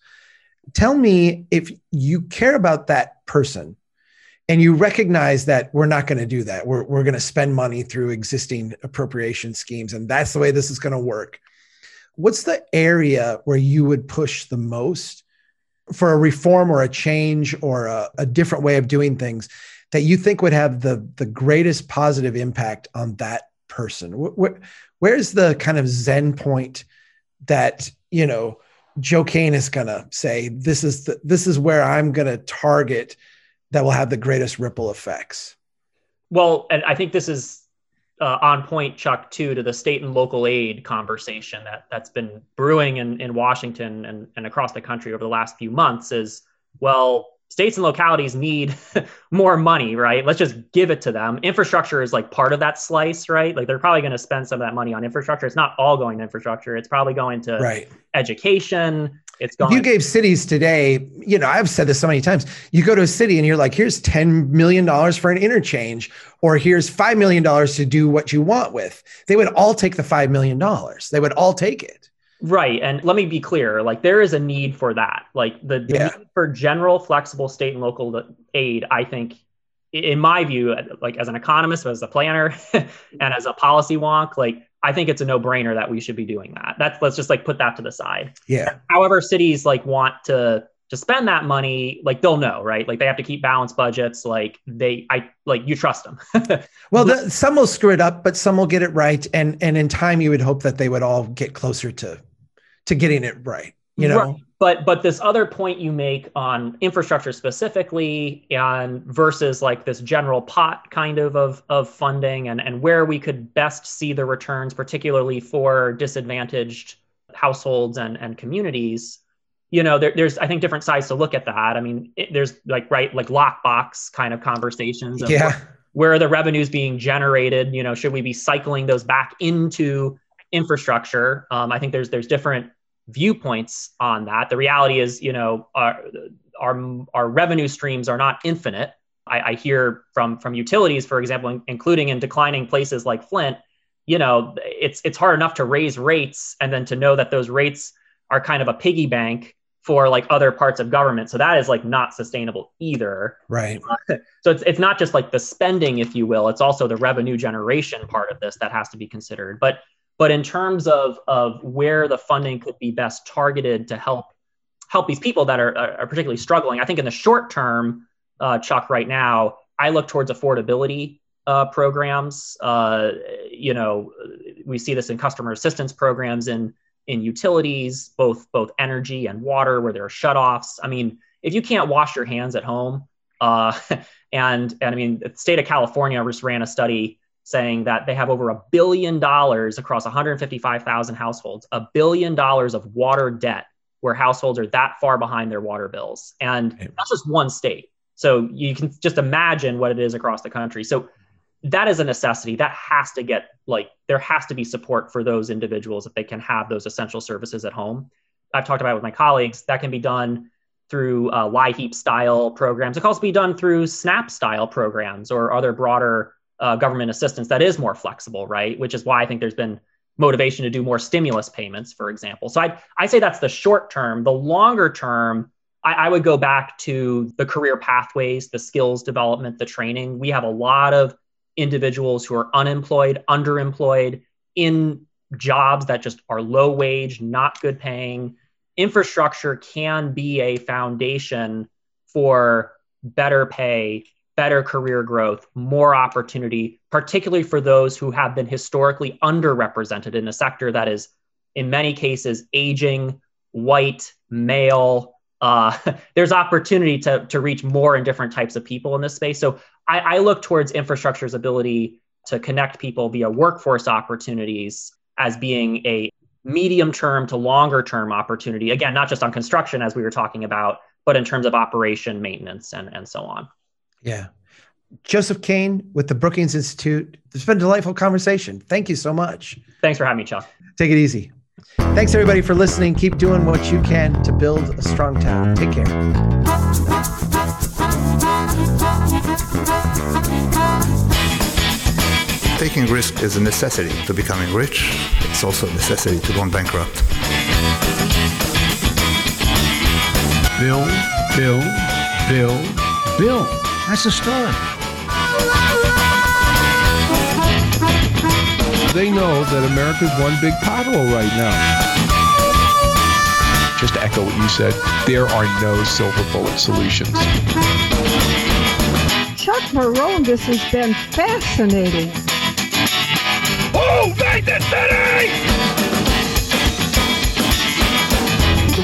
Tell me, if you care about that person and you recognize that we're not going to do that, we're going to spend money through existing appropriation schemes, and that's the way this is going to work, what's the area where you would push the most for a reform or a change or a different way of doing things that you think would have the greatest positive impact on that person? Where's the kind of Zen point that, you know, Joe Kane is going to say, this is where I'm going to target that will have the greatest ripple effects? Well, and I think this is on point, Chuck, too, to the state and local aid conversation that's been brewing in Washington and across the country over the last few months is, well, states and localities need more money, right? Let's just give it to them. Infrastructure is like part of that slice, right? Like, they're probably going to spend some of that money on infrastructure. It's not all going to infrastructure. It's probably going to education. It's going. You gave cities today, you know, I've said this so many times, you go to a city and you're like, here's $10 million for an interchange, or here's $5 million to do what you want with. They would all take the $5 million. They would all take it. Right. And let me be clear, like, there is a need for that. Like, the need for general flexible state and local aid, I think, in my view, like, as an economist, as a planner, and as a policy wonk, like, I think it's a no-brainer that we should be doing that. Let's just, like, put that to the side. Yeah. However, cities, like, want to spend that money, like, they'll know, right? Like, they have to keep balanced budgets. Like, you trust them. Well, some will screw it up, but some will get it right. And in time, you would hope that they would all get closer to getting it right, you know? Right. But this other point you make on infrastructure specifically, and versus like this general pot kind of funding and where we could best see the returns, particularly for disadvantaged households and communities, you know, there's, I think, different sides to look at that. I mean, there's like lockbox kind of conversations of Where are the revenues being generated? You know, should we be cycling those back into infrastructure? I think there's different viewpoints on that. The reality is, you know, our revenue streams are not infinite. I hear from utilities, for example, including in declining places like Flint, you know, it's hard enough to raise rates and then to know that those rates are kind of a piggy bank for like other parts of government. So that is like not sustainable either. Right. So it's not just like the spending, if you will, it's also the revenue generation part of this that has to be considered. But in terms of where the funding could be best targeted to help these people that are particularly struggling, I think in the short term, Chuck, right now, I look towards affordability programs. You know, we see this in customer assistance programs in utilities, both energy and water, where there are shutoffs. I mean, if you can't wash your hands at home, and I mean, the state of California just ran a study saying that they have over $1 billion across 155,000 households, $1 billion of water debt, where households are that far behind their water bills, and that's just one state. So you can just imagine what it is across the country. So that is a necessity that has to get, like, there has to be support for those individuals if they can have those essential services at home. I've talked about it with my colleagues. That can be done through Y-HEAP style programs. It can also be done through SNAP style programs or other broader government assistance that is more flexible, right? Which is why I think there's been motivation to do more stimulus payments, for example. So I say that's the short term. The longer term, I would go back to the career pathways, the skills development, the training. We have a lot of individuals who are unemployed, underemployed, in jobs that just are low wage, not good paying. Infrastructure can be a foundation for better pay, better career growth, more opportunity, particularly for those who have been historically underrepresented in a sector that is, in many cases, aging, white, male. There's opportunity to reach more and different types of people in this space. So I look towards infrastructure's ability to connect people via workforce opportunities as being a medium-term to longer-term opportunity. Again, not just on construction, as we were talking about, but in terms of operation, maintenance, and so on. Yeah. Joseph Kane with the Brookings Institute. It's been a delightful conversation. Thank you so much. Thanks for having me, Chuck. Take it easy. Thanks, everybody, for listening. Keep doing what you can to build a strong town. Take care. Taking risk is a necessity to becoming rich. It's also a necessity to going bankrupt. Build, build, build, build. That's the start. They know that America's one big pothole right now. Just to echo what you said, there are no silver bullet solutions. Chuck Marohn, this has been fascinating. Who made this city? The